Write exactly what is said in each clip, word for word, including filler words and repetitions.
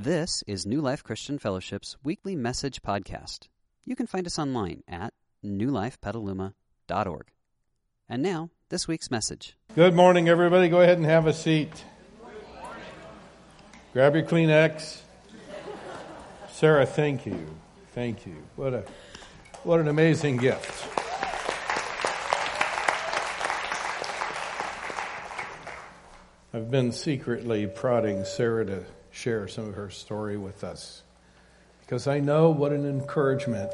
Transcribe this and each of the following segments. This is New Life Christian Fellowship's weekly message podcast. You can find us online at new life petaluma dot org. And now, this week's message. Good morning, everybody. Go ahead and have a seat. Grab your Kleenex. Sarah, thank you. Thank you. What a what an amazing gift. I've been secretly prodding Sarah to share some of her story with us, because I know what an encouragement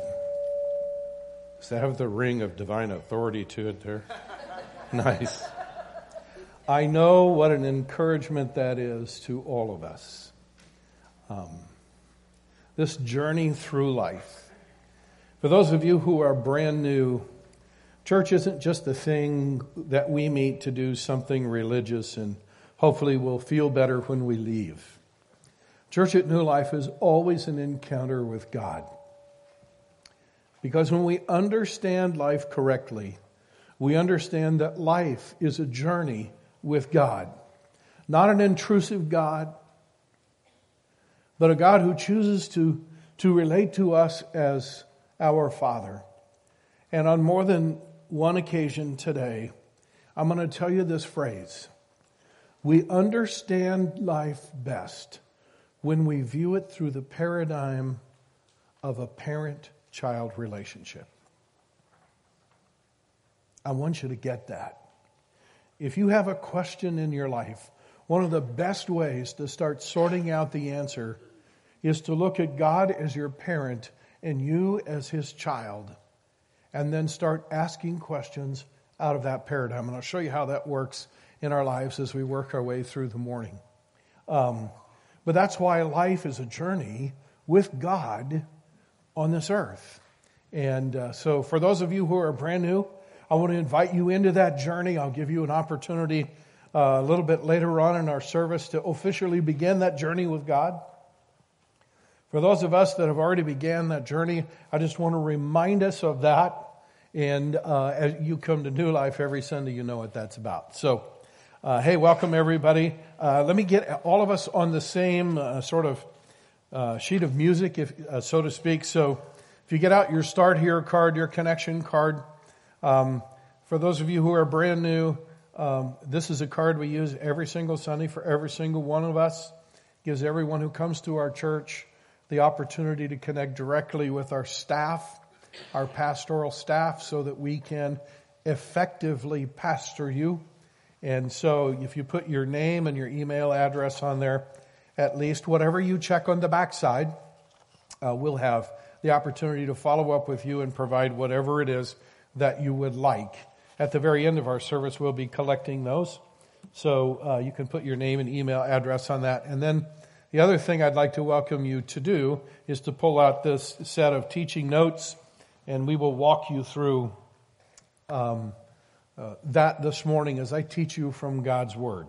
is to have the ring of divine authority to it there. Nice. I know what an encouragement that is to all of us. Um, this journey through life. For those of you who are brand new, church isn't just a thing that we meet to do something religious and hopefully we'll feel better when we leave. Church at New Life is always an encounter with God. Because when we understand life correctly, we understand that life is a journey with God. Not an intrusive God, but a God who chooses to, to relate to us as our Father. And on more than one occasion today, I'm going to tell you this phrase. We understand life best when we view it through the paradigm of a parent-child relationship. I want you to get that. If you have a question in your life, one of the best ways to start sorting out the answer is to look at God as your parent and you as his child, and then start asking questions out of that paradigm. And I'll show you how that works in our lives as we work our way through the morning. Um... But that's why life is a journey with God on this earth. And uh, so for those of you who are brand new, I want to invite you into that journey. I'll give you an opportunity uh, a little bit later on in our service to officially begin that journey with God. For those of us that have already began that journey, I just want to remind us of that. And uh, as you come to New Life every Sunday, you know what that's about. So Uh, hey, welcome everybody. Uh, let me get all of us on the same uh, sort of uh, sheet of music, if uh, so to speak. So if you get out your Start Here card, your connection card, um, for those of you who are brand new, um, this is a card we use every single Sunday for every single one of us. It gives everyone who comes to our church the opportunity to connect directly with our staff, our pastoral staff, so that we can effectively pastor you. And so if you put your name and your email address on there, at least whatever you check on the backside, uh, we'll have the opportunity to follow up with you and provide whatever it is that you would like. At the very end of our service, we'll be collecting those. So uh, you can put your name and email address on that. And then the other thing I'd like to welcome you to do is to pull out this set of teaching notes, and we will walk you through um Uh, that this morning as I teach you from God's Word.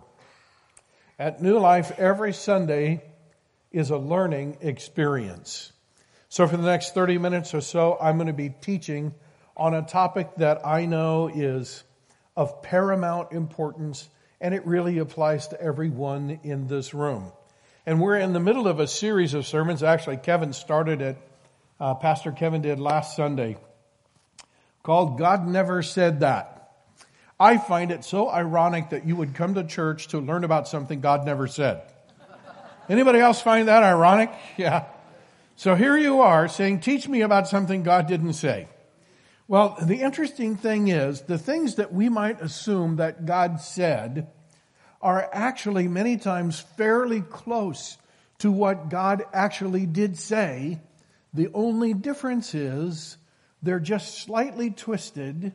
At New Life, every Sunday is a learning experience. So for the next thirty minutes or so, I'm going to be teaching on a topic that I know is of paramount importance, and it really applies to everyone in this room. And we're in the middle of a series of sermons. Actually, Kevin started it, uh, Pastor Kevin did last Sunday, called God Never Said That. I find it so ironic that you would come to church to learn about something God never said. Anybody else find that ironic? Yeah. So here you are saying, teach me about something God didn't say. Well, the interesting thing is, the things that we might assume that God said are actually many times fairly close to what God actually did say. The only difference is they're just slightly twisted,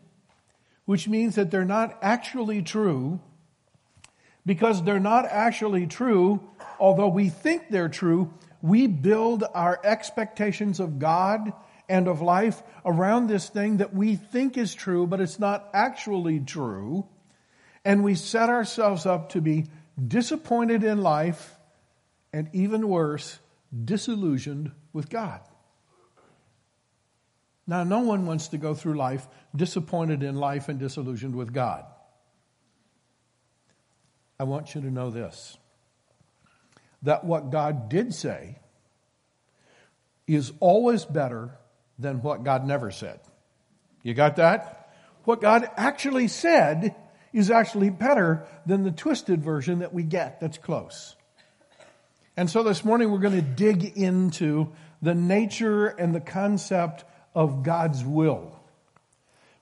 which means that they're not actually true, because they're not actually true. Although we think they're true, we build our expectations of God and of life around this thing that we think is true, but it's not actually true. And we set ourselves up to be disappointed in life, and even worse, disillusioned with God. Now, no one wants to go through life disappointed in life and disillusioned with God. I want you to know this. that what God did say is always better than what God never said. You got that? What God actually said is actually better than the twisted version that we get that's close. And so this morning we're going to dig into the nature and the concept of God's will.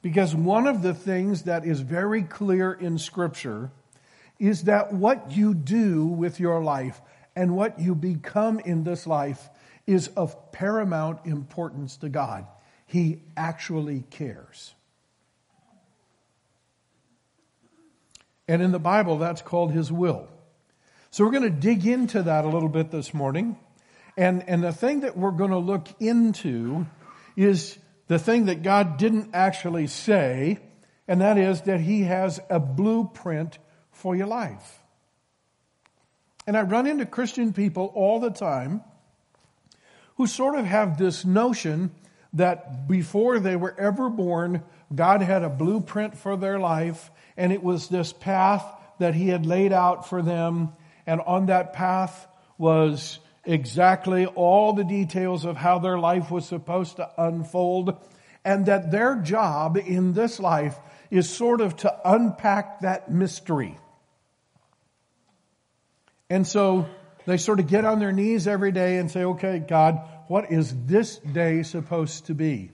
Because one of the things that is very clear in Scripture is that what you do with your life and what you become in this life is of paramount importance to God. He actually cares. And in the Bible, that's called His will. So we're going to dig into that a little bit this morning. And, and the thing that we're going to look into is the thing that God didn't actually say, and that is that He has a blueprint for your life. And I run into Christian people all the time who sort of have this notion that before they were ever born, God had a blueprint for their life, and it was this path that He had laid out for them, and on that path was exactly all the details of how their life was supposed to unfold, and that their job in this life is sort of to unpack that mystery. And so they sort of get on their knees every day and say, okay, God, what is this day supposed to be?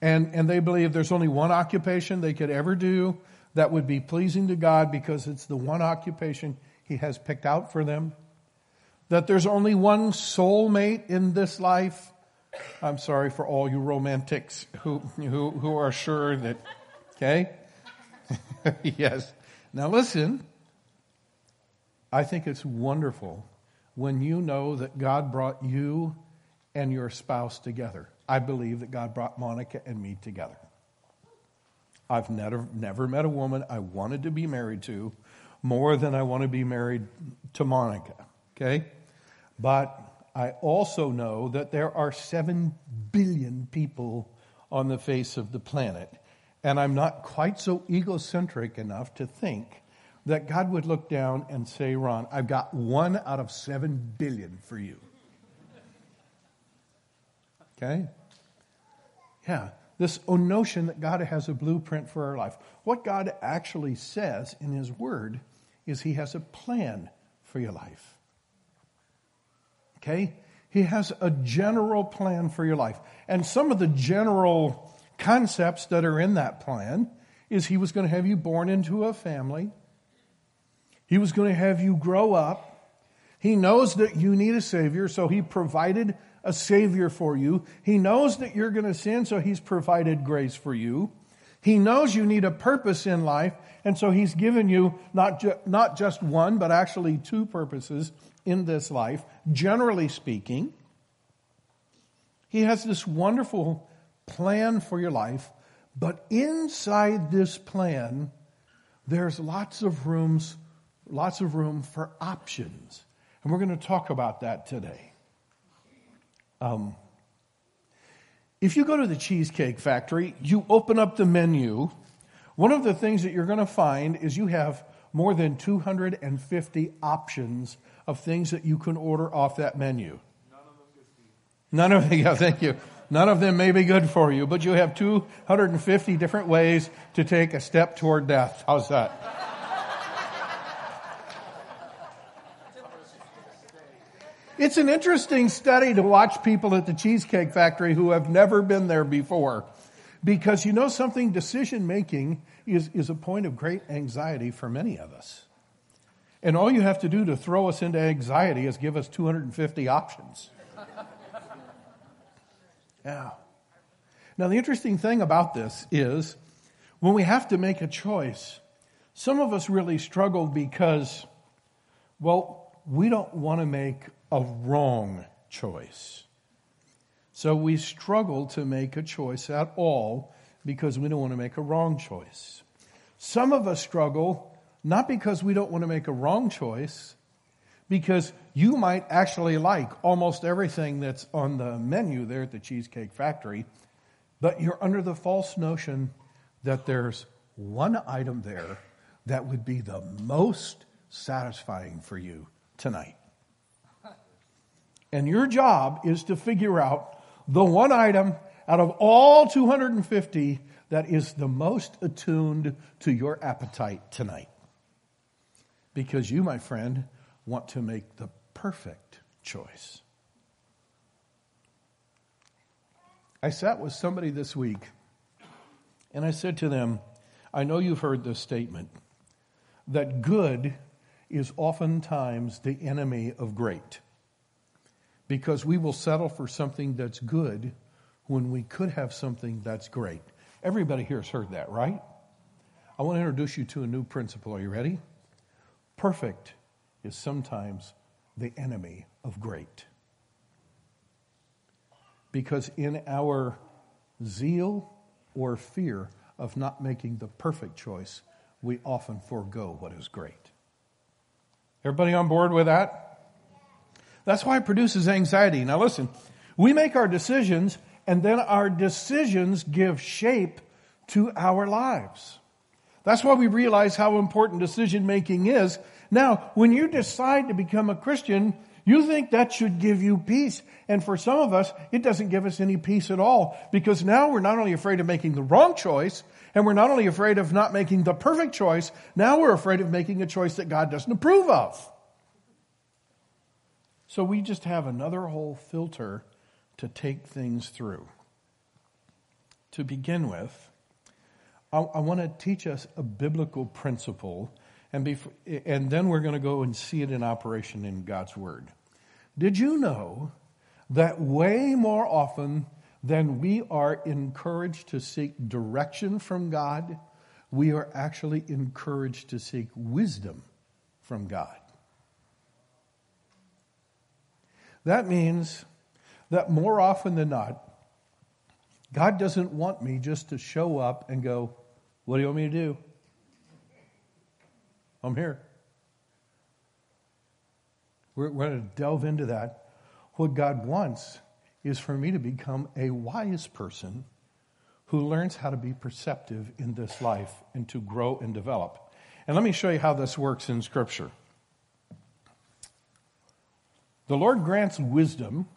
And, and they believe there's only one occupation they could ever do that would be pleasing to God because it's the one occupation He has picked out for them. That there's only one soulmate in this life. I'm sorry for all you romantics who who, who are sure that, okay? Yes. Now listen, I think it's wonderful when you know that God brought you and your spouse together. I believe that God brought Monica and me together. I've never, never met a woman I wanted to be married to more than I want to be married to Monica, okay? But I also know that there are seven billion people on the face of the planet, and I'm not quite so egocentric enough to think that God would look down and say, Ron, I've got one out of seven billion for you. Okay? Yeah, this notion that God has a blueprint for our life. What God actually says in His Word is He has a plan for your life. Okay? He has a general plan for your life. And some of the general concepts that are in that plan is He was going to have you born into a family. He was going to have you grow up. He knows that you need a Savior, so He provided a Savior for you. He knows that you're going to sin, so He's provided grace for you. He knows you need a purpose in life, and so He's given you not, ju- not just one, but actually two purposes in this life, generally speaking. He has this wonderful plan for your life, but inside this plan, there's lots of rooms, lots of room for options. And we're going to talk about that today. Um, if you go to the Cheesecake Factory, you open up the menu. One of the things that you're going to find is you have more than two hundred fifty options of things that you can order off that menu. None of them, None of them yeah, thank you. None of them may be good for you, but you have two hundred fifty different ways to take a step toward death. How's that? It's an interesting study to watch people at the Cheesecake Factory who have never been there before. Because you know something, decision-making is, is a point of great anxiety for many of us. And all you have to do to throw us into anxiety is give us two hundred fifty options. Yeah. Now, the interesting thing about this is when we have to make a choice, some of us really struggle because, well, we don't want to make a wrong choice. So we struggle to make a choice at all because we don't want to make a wrong choice. Some of us struggle not because we don't want to make a wrong choice, because you might actually like almost everything that's on the menu there at the Cheesecake Factory, but you're under the false notion that there's one item there that would be the most satisfying for you tonight. And your job is to figure out the one item out of all two hundred fifty that is the most attuned to your appetite tonight. Because you, my friend, want to make the perfect choice. I sat with somebody this week, and I said to them, I know you've heard this statement, that good is oftentimes the enemy of great. Because we will settle for something that's good when we could have something that's great. Everybody here has heard that, right? I want to introduce you to a new principle. Are you ready? Perfect is sometimes the enemy of great. Because in our zeal or fear of not making the perfect choice, we often forego what is great. Everybody on board with that? That's why it produces anxiety. Now listen, we make our decisions, and then our decisions give shape to our lives. That's why we realize how important decision making is. Now, when you decide to become a Christian, you think that should give you peace. And for some of us, it doesn't give us any peace at all. Because now we're not only afraid of making the wrong choice, and we're not only afraid of not making the perfect choice, now we're afraid of making a choice that God doesn't approve of. So we just have another whole filter to take things through. To begin with, I, I want to teach us a biblical principle, and, before, and then we're going to go and see it in operation in God's Word. Did you know that way more often than we are encouraged to seek direction from God, we are actually encouraged to seek wisdom from God? That means that more often than not, God doesn't want me just to show up and go, what do you want me to do? I'm here. We're, we're going to delve into that. What God wants is for me to become a wise person who learns how to be perceptive in this life and to grow and develop. And let me show you how this works in Scripture. The Lord grants wisdom.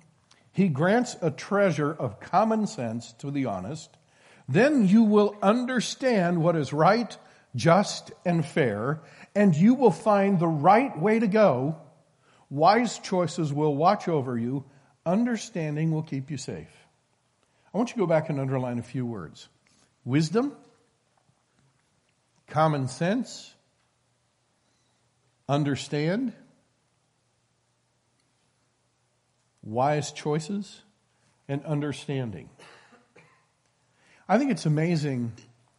He grants a treasure of common sense to the honest. Then you will understand what is right, just, and fair, and you will find the right way to go. Wise choices will watch over you. Understanding will keep you safe. I want you to go back and underline a few words. Wisdom, common sense, understand, wise choices, and understanding. I think it's amazing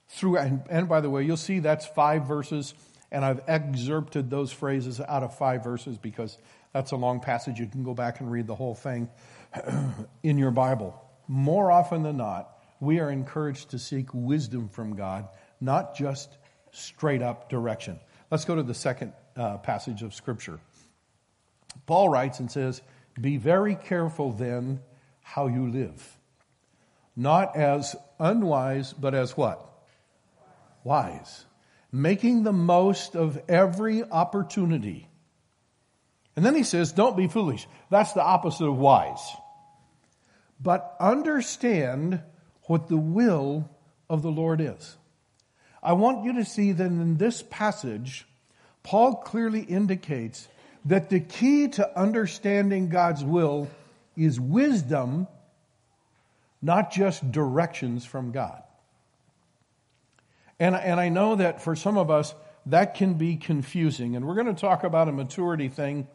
through, and, and by the way, you'll see that's five verses, and I've excerpted those phrases out of five verses because that's a long passage. You can go back and read the whole thing in your Bible. More often than not, we are encouraged to seek wisdom from God, not just straight up direction. Let's go to the second uh, passage of Scripture. Paul writes and says, be very careful then how you live. Not as unwise, but as what? Wise. Making the most of every opportunity. And then he says, don't be foolish. That's the opposite of wise. But understand what the will of the Lord is. I want you to see that in this passage, Paul clearly indicates that the key to understanding God's will is wisdom, not just directions from God. And, and I know that for some of us, that can be confusing. And we're going to talk about a maturity thing,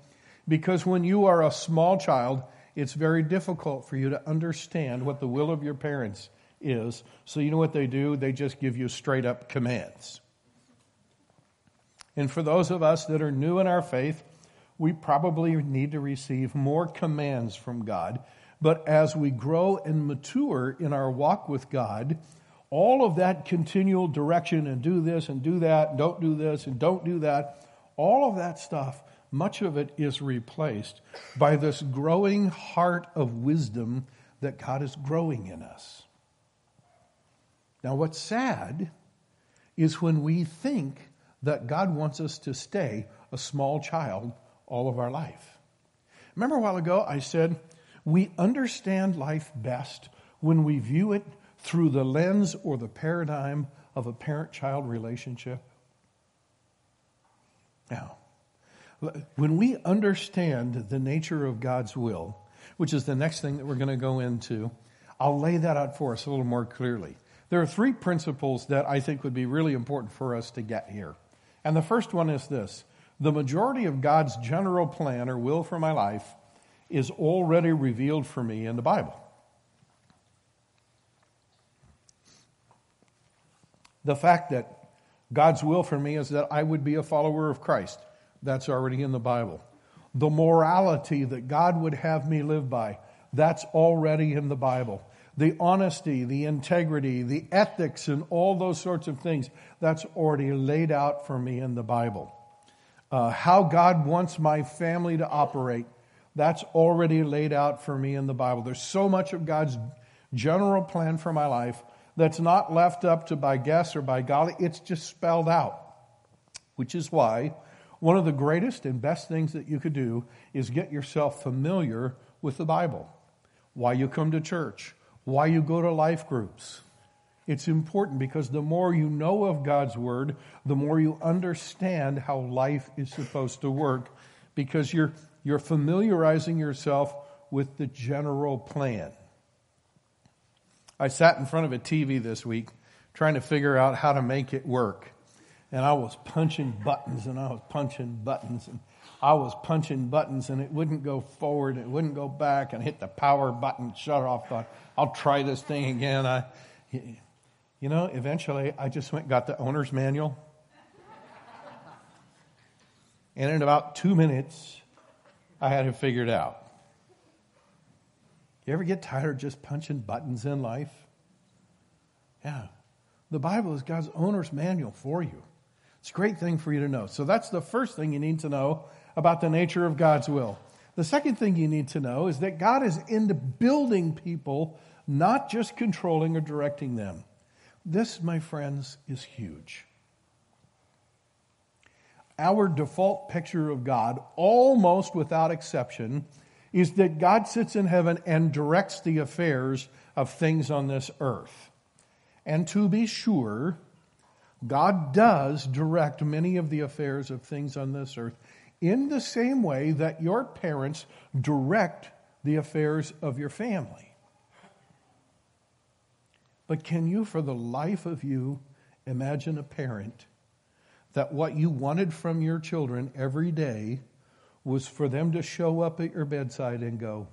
because when you are a small child, it's very difficult for you to understand what the will of your parents is. So you know what they do? They just give you straight up commands. And for those of us that are new in our faith, we probably need to receive more commands from God. But as we grow and mature in our walk with God, all of that continual direction and do this and do that, and don't do this and don't do that, all of that stuff, much of it is replaced by this growing heart of wisdom that God is growing in us. Now, what's sad is when we think that God wants us to stay a small child all of our life. Remember a while ago I said we understand life best when we view it through the lens or the paradigm of a parent-child relationship. Now, when we understand the nature of God's will, which is the next thing that we're going to go into, I'll lay that out for us a little more clearly. There are three principles that I think would be really important for us to get here. And the first one is this. The majority of God's general plan or will for my life is already revealed for me in the Bible. The fact that God's will for me is that I would be a follower of Christ, that's already in the Bible. The morality that God would have me live by, that's already in the Bible. The honesty, the integrity, the ethics, and all those sorts of things, that's already laid out for me in the Bible. Uh, how God wants my family to operate, that's already laid out for me in the Bible. There's so much of God's general plan for my life that's not left up to by guess or by golly. It's just spelled out, which is why one of the greatest and best things that you could do is get yourself familiar with the Bible, why you come to church, why you go to life groups. It's important because the more you know of God's Word, the more you understand how life is supposed to work because you're, you're familiarizing yourself with the general plan. I sat in front of a T V this week trying to figure out how to make it work. And I was punching buttons and I was punching buttons and I was punching buttons and it wouldn't go forward. It wouldn't go back and hit the power button, shut off. Thought, I'll try this thing again. I, you know, eventually I just went and got the owner's manual. And in about two minutes, I had it figured out. You ever get tired of just punching buttons in life? Yeah. The Bible is God's owner's manual for you. It's a great thing for you to know. So that's the first thing you need to know about the nature of God's will. The second thing you need to know is that God is into building people, not just controlling or directing them. This, my friends, is huge. Our default picture of God, almost without exception, is that God sits in heaven and directs the affairs of things on this earth. And to be sure, God does direct many of the affairs of things on this earth in the same way that your parents direct the affairs of your family. But can you, for the life of you, imagine a parent that what you wanted from your children every day was for them to show up at your bedside and go,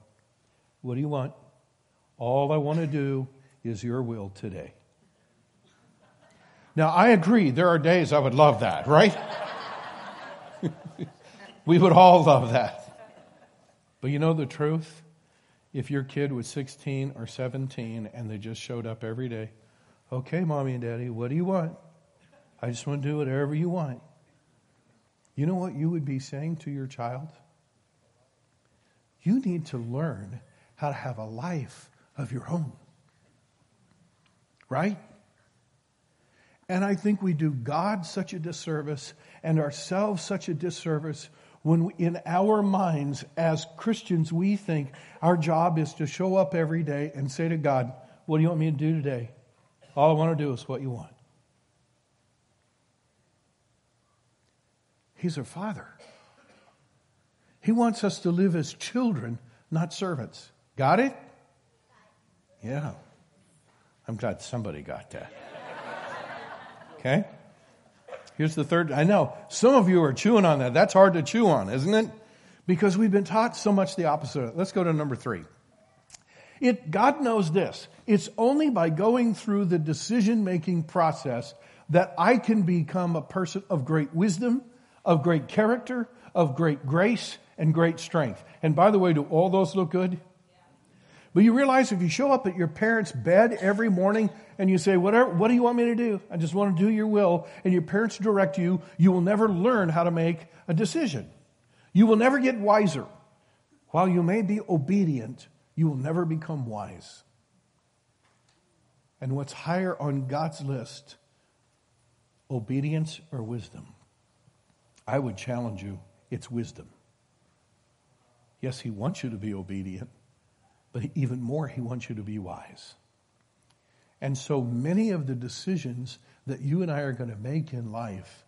"What do you want? All I want to do is your will today." Now, I agree, there are days I would love that, right? We would all love that. But you know the truth? If your kid was sixteen or seventeen and they just showed up every day, "Okay, Mommy and Daddy, what do you want? I just want to do whatever you want." You know what you would be saying to your child? You need to learn how to have a life of your own. Right? And I think we do God such a disservice and ourselves such a disservice when we, in our minds as Christians, we think our job is to show up every day and say to God, "What do you want me to do today? All I want to do is what you want." He's our Father. He wants us to live as children, not servants. Got it? Yeah. I'm glad somebody got that. Okay? Here's the third. I know some of you are chewing on that. That's hard to chew on, isn't it? Because we've been taught so much the opposite. Let's go to number three. It, God knows this. It's only by going through the decision-making process that I can become a person of great wisdom, of great character, of great grace, and great strength. And by the way, do all those look good? But you realize if you show up at your parents' bed every morning and you say, "Whatever, what do you want me to do? I just want to do your will," and your parents direct you, you will never learn how to make a decision. You will never get wiser. While you may be obedient, you will never become wise. And what's higher on God's list? Obedience or wisdom? I would challenge you, it's wisdom. Yes, he wants you to be obedient, but even more, he wants you to be wise. And so many of the decisions that you and I are going to make in life,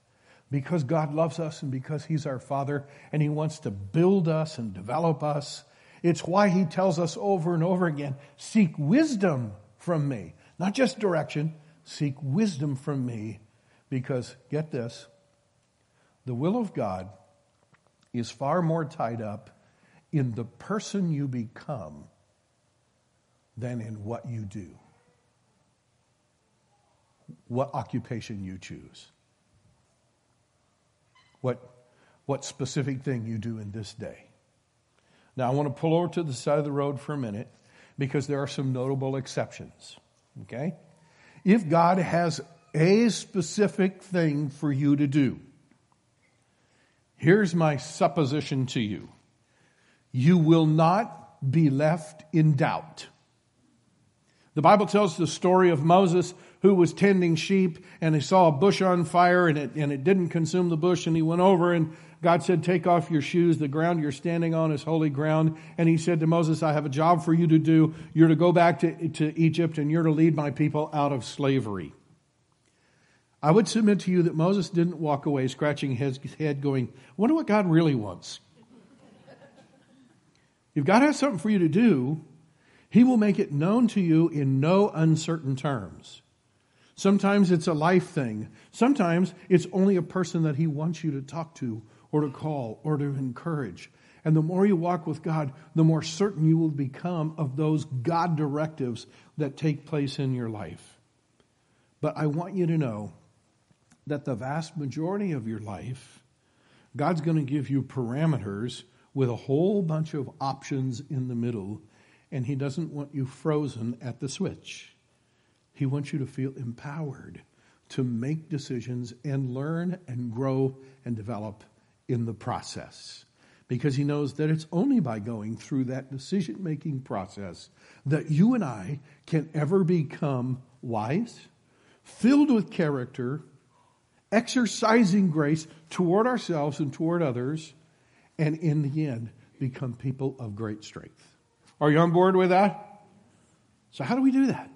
because God loves us and because he's our Father and he wants to build us and develop us, it's why he tells us over and over again, seek wisdom from me. Not just direction, seek wisdom from me. Because, get this, the will of God is far more tied up in the person you become than in what you do, what occupation you choose, what, what specific thing you do in this day. Now, I want to pull over to the side of the road for a minute because there are some notable exceptions, okay? If God has a specific thing for you to do, here's my supposition to you. You will not be left in doubt. The Bible tells the story of Moses who was tending sheep and he saw a bush on fire and it, and it didn't consume the bush and he went over and God said, take off your shoes. The ground you're standing on is holy ground. And he said to Moses, I have a job for you to do. You're to go back to, to Egypt and you're to lead my people out of slavery. I would submit to you that Moses didn't walk away scratching his head going, I wonder what God really wants. If God has something for you to do, he will make it known to you in no uncertain terms. Sometimes it's a life thing. Sometimes it's only a person that he wants you to talk to or to call or to encourage. And the more you walk with God, the more certain you will become of those God directives that take place in your life. But I want you to know that the vast majority of your life, God's going to give you parameters with a whole bunch of options in the middle, and he doesn't want you frozen at the switch. He wants you to feel empowered to make decisions and learn and grow and develop in the process. Because he knows that it's only by going through that decision-making process that you and I can ever become wise, filled with character, exercising grace toward ourselves and toward others, and in the end, become people of great strength. Are you on board with that? So how do we do that?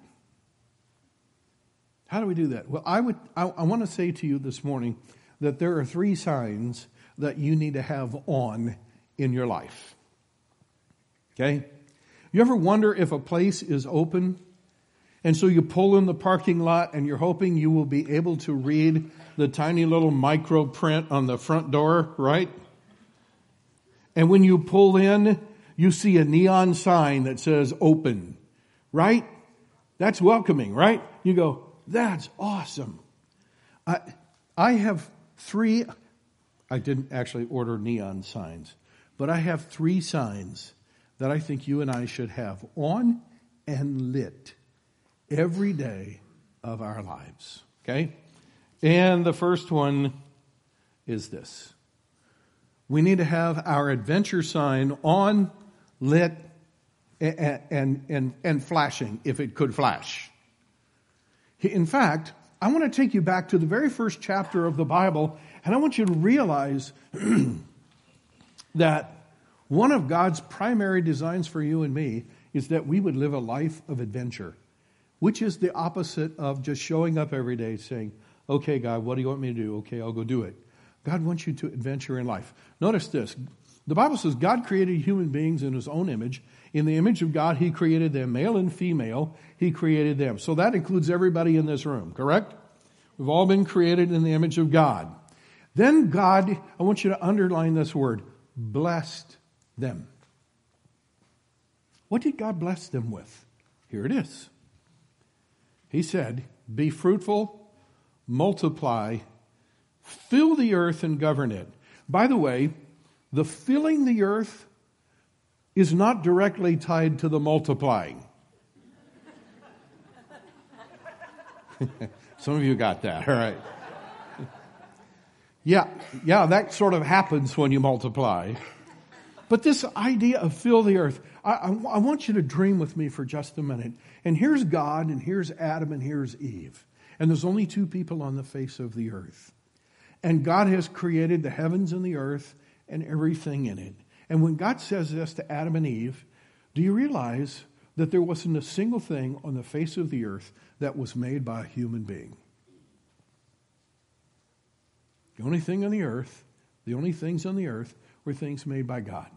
How do we do that? Well, I would I, I want to say to you this morning that there are three signs that you need to have on in your life. Okay? You ever wonder if a place is open? And so you pull in the parking lot and you're hoping you will be able to read the tiny little micro print on the front door, right? And when you pull in, you see a neon sign that says open, right? That's welcoming, right? You go, that's awesome. I I have three, I didn't actually order neon signs, but I have three signs that I think you and I should have on and lit every day of our lives, okay? And the first one is this. We need to have our adventure sign on, lit, and, and, and, and flashing if it could flash. In fact, I want to take you back to the very first chapter of the Bible, and I want you to realize that one of God's primary designs for you and me is that we would live a life of adventure, which is the opposite of just showing up every day saying, okay, God, what do you want me to do? Okay, I'll go do it. God wants you to adventure in life. Notice this. The Bible says God created human beings in his own image. In the image of God, he created them, male and female, he created them. So that includes everybody in this room, correct? We've all been created in the image of God. Then God, I want you to underline this word, blessed them. What did God bless them with? Here it is. He said, be fruitful, multiply, fill the earth and govern it. By the way, the filling the earth is not directly tied to the multiplying. Some of you got that, all right. yeah, yeah, that sort of happens when you multiply. But this idea of fill the earth, I, I, I want you to dream with me for just a minute. And here's God, and here's Adam, and here's Eve. And there's only two people on the face of the earth. And God has created the heavens and the earth and everything in it. And when God says this to Adam and Eve, do you realize that there wasn't a single thing on the face of the earth that was made by a human being? The only thing on the earth, the only things on the earth were things made by God.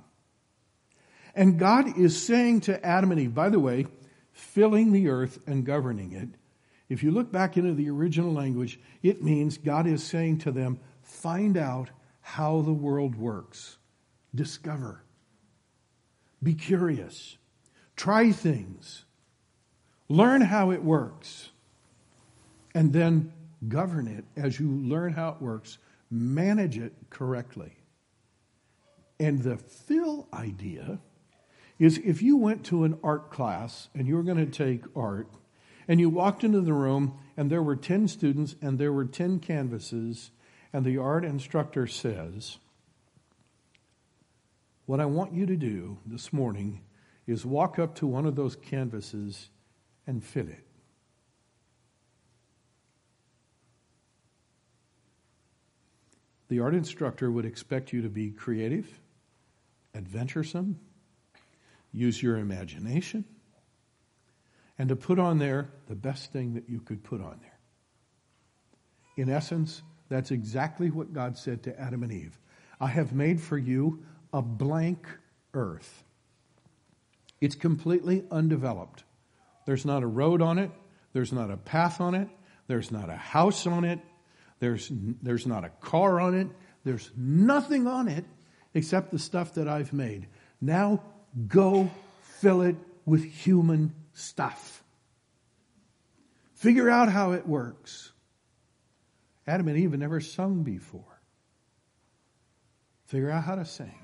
And God is saying to Adam and Eve, by the way, filling the earth and governing it, if you look back into the original language, it means God is saying to them, find out how the world works. Discover. Be curious. Try things. Learn how it works. And then govern it as you learn how it works. Manage it correctly. And the fill idea is if you went to an art class and you were going to take art, and you walked into the room, and there were ten students, and there were ten canvases, and the art instructor says, what I want you to do this morning is walk up to one of those canvases and fill it. The art instructor would expect you to be creative, adventuresome, use your imagination, and to put on there the best thing that you could put on there. In essence, that's exactly what God said to Adam and Eve. I have made for you a blank earth. It's completely undeveloped. There's not a road on it. There's not a path on it. There's not a house on it. There's, there's not a car on it. There's nothing on it except the stuff that I've made. Now go fill it with human stuff. Figure out how it works. Adam and Eve had never sung before. Figure out how to sing.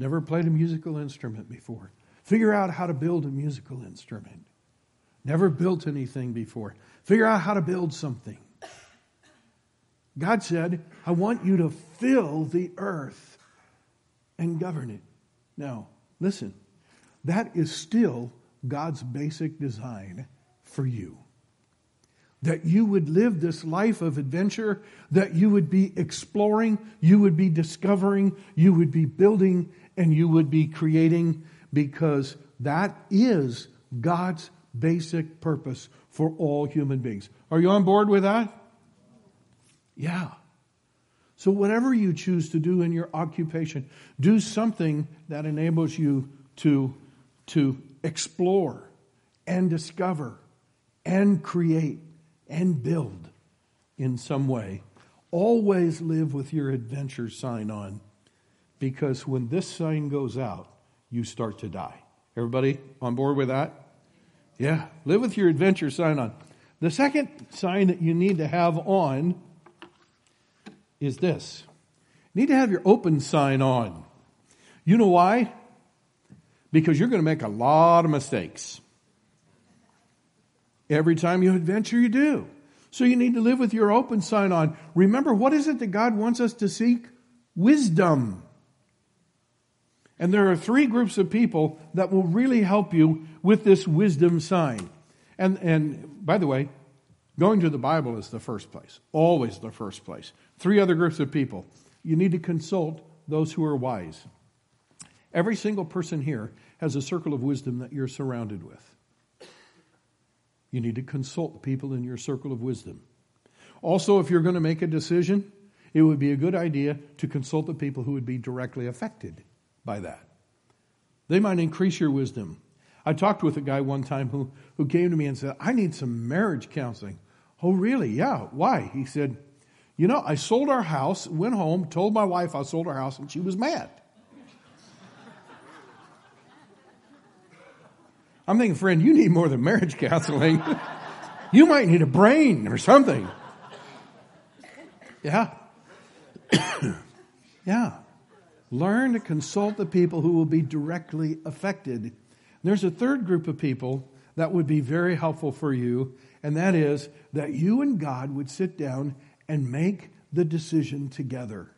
Never played a musical instrument before. Figure out how to build a musical instrument. Never built anything before. Figure out how to build something. God said, I want you to fill the earth and govern it. Now, listen, that is still God's basic design for you. That you would live this life of adventure, that you would be exploring, you would be discovering, you would be building, and you would be creating, because that is God's basic purpose for all human beings. Are you on board with that? Yeah. So whatever you choose to do in your occupation, do something that enables you to, to explore and discover and create and build in some way. Always live with your adventure sign on, because when this sign goes out, you start to die. Everybody on board with that? Yeah, live with your adventure sign on. The second sign that you need to have on is this. You need to have your open sign on. You know why? Because you're going to make a lot of mistakes. Every time you adventure, you do. So you need to live with your open sign on. Remember, what is it that God wants us to seek? Wisdom. And there are three groups of people that will really help you with this wisdom sign. And, and by the way, going to the Bible is the first place. Always the first place. Three other groups of people. You need to consult those who are wise. Every single person here has a circle of wisdom that you're surrounded with. You need to consult people in your circle of wisdom. Also, if you're going to make a decision, it would be a good idea to consult the people who would be directly affected by that. They might increase your wisdom. I talked with a guy one time who, who came to me and said, I need some marriage counseling. Oh, really? Yeah. Why? He said, you know, I sold our house, went home, told my wife I sold our house, and she was mad. I'm thinking, friend, you need more than marriage counseling. You might need a brain or something. Yeah. Yeah. Learn to consult the people who will be directly affected. There's a third group of people that would be very helpful for you, and that is that you and God would sit down and make the decision together.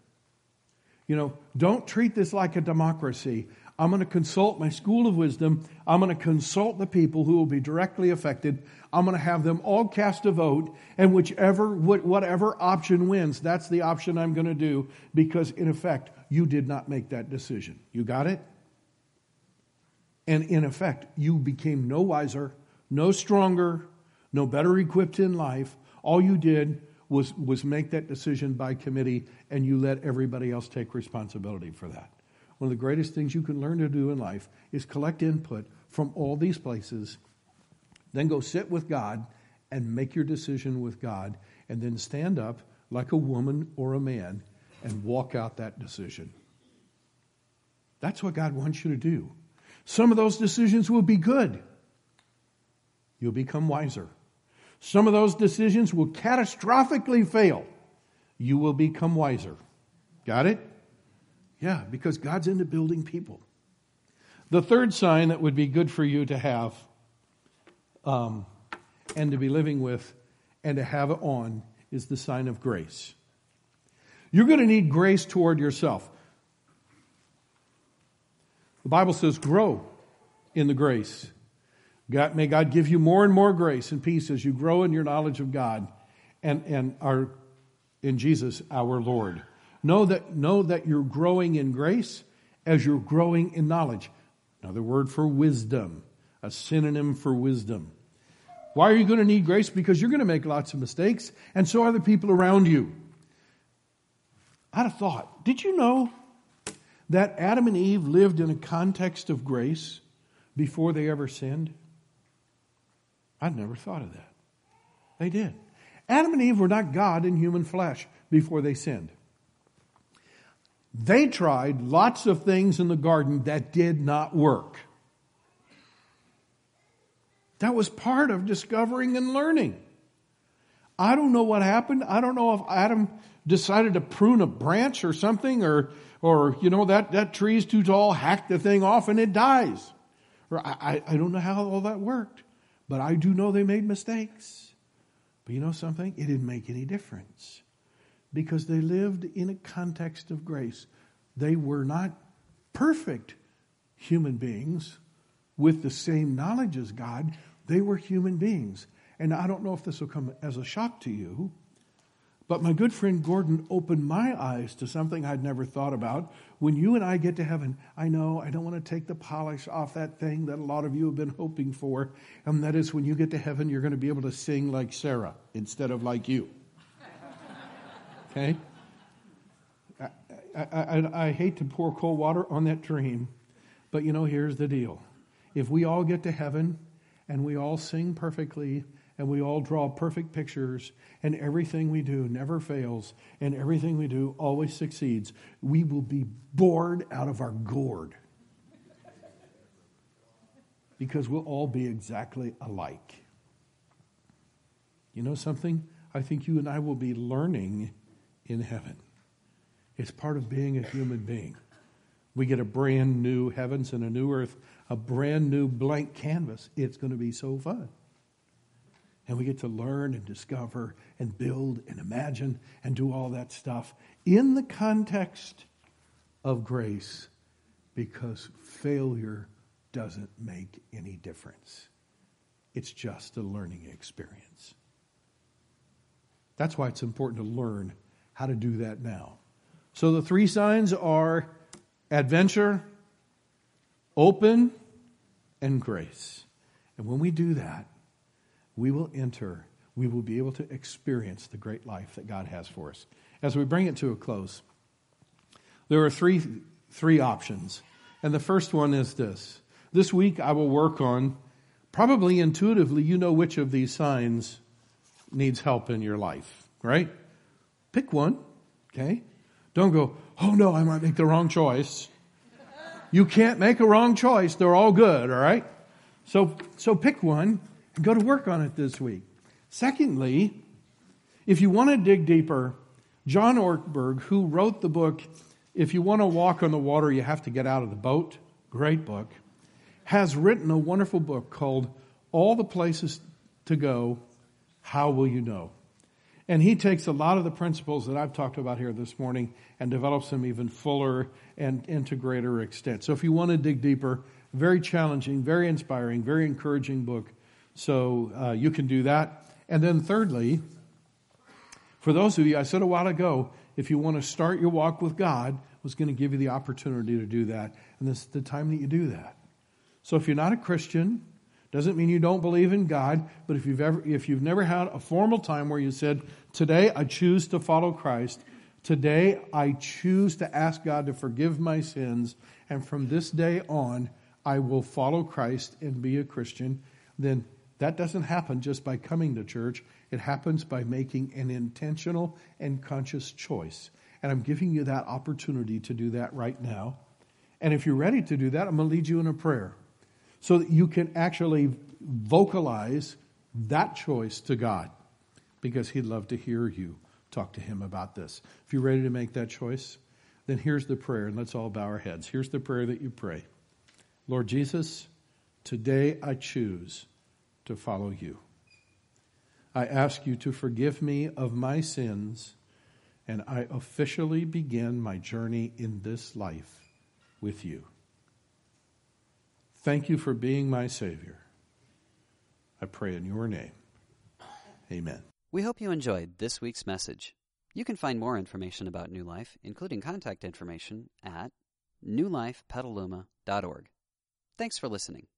You know, don't treat this like a democracy. I'm going to consult my school of wisdom. I'm going to consult the people who will be directly affected. I'm going to have them all cast a vote, and whichever, whatever option wins, that's the option I'm going to do, because in effect, you did not make that decision. You got it? And in effect, you became no wiser, no stronger, no better equipped in life. All you did was, was make that decision by committee, and you let everybody else take responsibility for that. One of the greatest things you can learn to do in life is collect input from all these places, then go sit with God and make your decision with God, and then stand up like a woman or a man and walk out that decision. That's what God wants you to do. Some of those decisions will be good. You'll become wiser. Some of those decisions will catastrophically fail. You will become wiser. Got it? Yeah, because God's into building people. The third sign that would be good for you to have um, and to be living with and to have it on is the sign of grace. You're going to need grace toward yourself. The Bible says grow in the grace. God, may God give you more and more grace and peace as you grow in your knowledge of God and, and our in Jesus our Lord. Know that, know that you're growing in grace as you're growing in knowledge. Another word for wisdom, a synonym for wisdom. Why are you going to need grace? Because you're going to make lots of mistakes, and so are the people around you. I'd have thought, did you know that Adam and Eve lived in a context of grace before they ever sinned? I'd never thought of that. They did. Adam and Eve were not God in human flesh before they sinned. They tried lots of things in the garden that did not work. That was part of discovering and learning. I don't know what happened. I don't know if Adam decided to prune a branch or something, or, or you know, that, that tree's too tall, hack the thing off and it dies. Or I, I don't know how all that worked, but I do know they made mistakes. But you know something? It didn't make any difference, because they lived in a context of grace. They were not perfect human beings with the same knowledge as God. They were human beings. And I don't know if this will come as a shock to you, but my good friend Gordon opened my eyes to something I'd never thought about. When you and I get to heaven, I know I don't want to take the polish off that thing that a lot of you have been hoping for, and that is when you get to heaven, you're going to be able to sing like Sarah instead of like you. Okay? I, I, I, I hate to pour cold water on that dream, but you know, here's the deal. If we all get to heaven and we all sing perfectly and we all draw perfect pictures and everything we do never fails and everything we do always succeeds, we will be bored out of our gourd because we'll all be exactly alike. You know something? I think you and I will be learning in heaven. It's part of being a human being. We get a brand new heavens and a new earth, a brand new blank canvas. It's going to be so fun. And we get to learn and discover and build and imagine and do all that stuff in the context of grace, because failure doesn't make any difference. It's just a learning experience. That's why it's important to learn how to do that now. So the three signs are adventure, open, and grace. And when we do that, we will enter, we will be able to experience the great life that God has for us. As we bring it to a close, there are three three options. And the first one is this. This week I will work on, probably intuitively, you know which of these signs needs help in your life, right? Pick one, okay? Don't go, oh no, I might make the wrong choice. You can't make a wrong choice. They're all good, all right? So, so pick one and go to work on it this week. Secondly, if you want to dig deeper, John Ortberg, who wrote the book, If You Want to Walk on the Water, You Have to Get Out of the Boat, great book, has written a wonderful book called All the Places to Go, How Will You Know? And he takes a lot of the principles that I've talked about here this morning and develops them even fuller and into greater extent. So if you want to dig deeper, very challenging, very inspiring, very encouraging book. So uh, you can do that. And then thirdly, for those of you, I said a while ago, if you want to start your walk with God, I was going to give you the opportunity to do that. And this is the time that you do that. So if you're not a Christian, doesn't mean you don't believe in God, but if you've ever, if you've never had a formal time where you said, today I choose to follow Christ, today I choose to ask God to forgive my sins, and from this day on, I will follow Christ and be a Christian, then that doesn't happen just by coming to church. It happens by making an intentional and conscious choice. And I'm giving you that opportunity to do that right now. And if you're ready to do that, I'm going to lead you in a prayer, so that you can actually vocalize that choice to God, because he'd love to hear you talk to him about this. If you're ready to make that choice, then here's the prayer, and let's all bow our heads. Here's the prayer that you pray. Lord Jesus, today I choose to follow you. I ask you to forgive me of my sins, and I officially begin my journey in this life with you. Thank you for being my Savior. I pray in your name. Amen. We hope you enjoyed this week's message. You can find more information about New Life, including contact information, at new life petaluma dot org. Thanks for listening.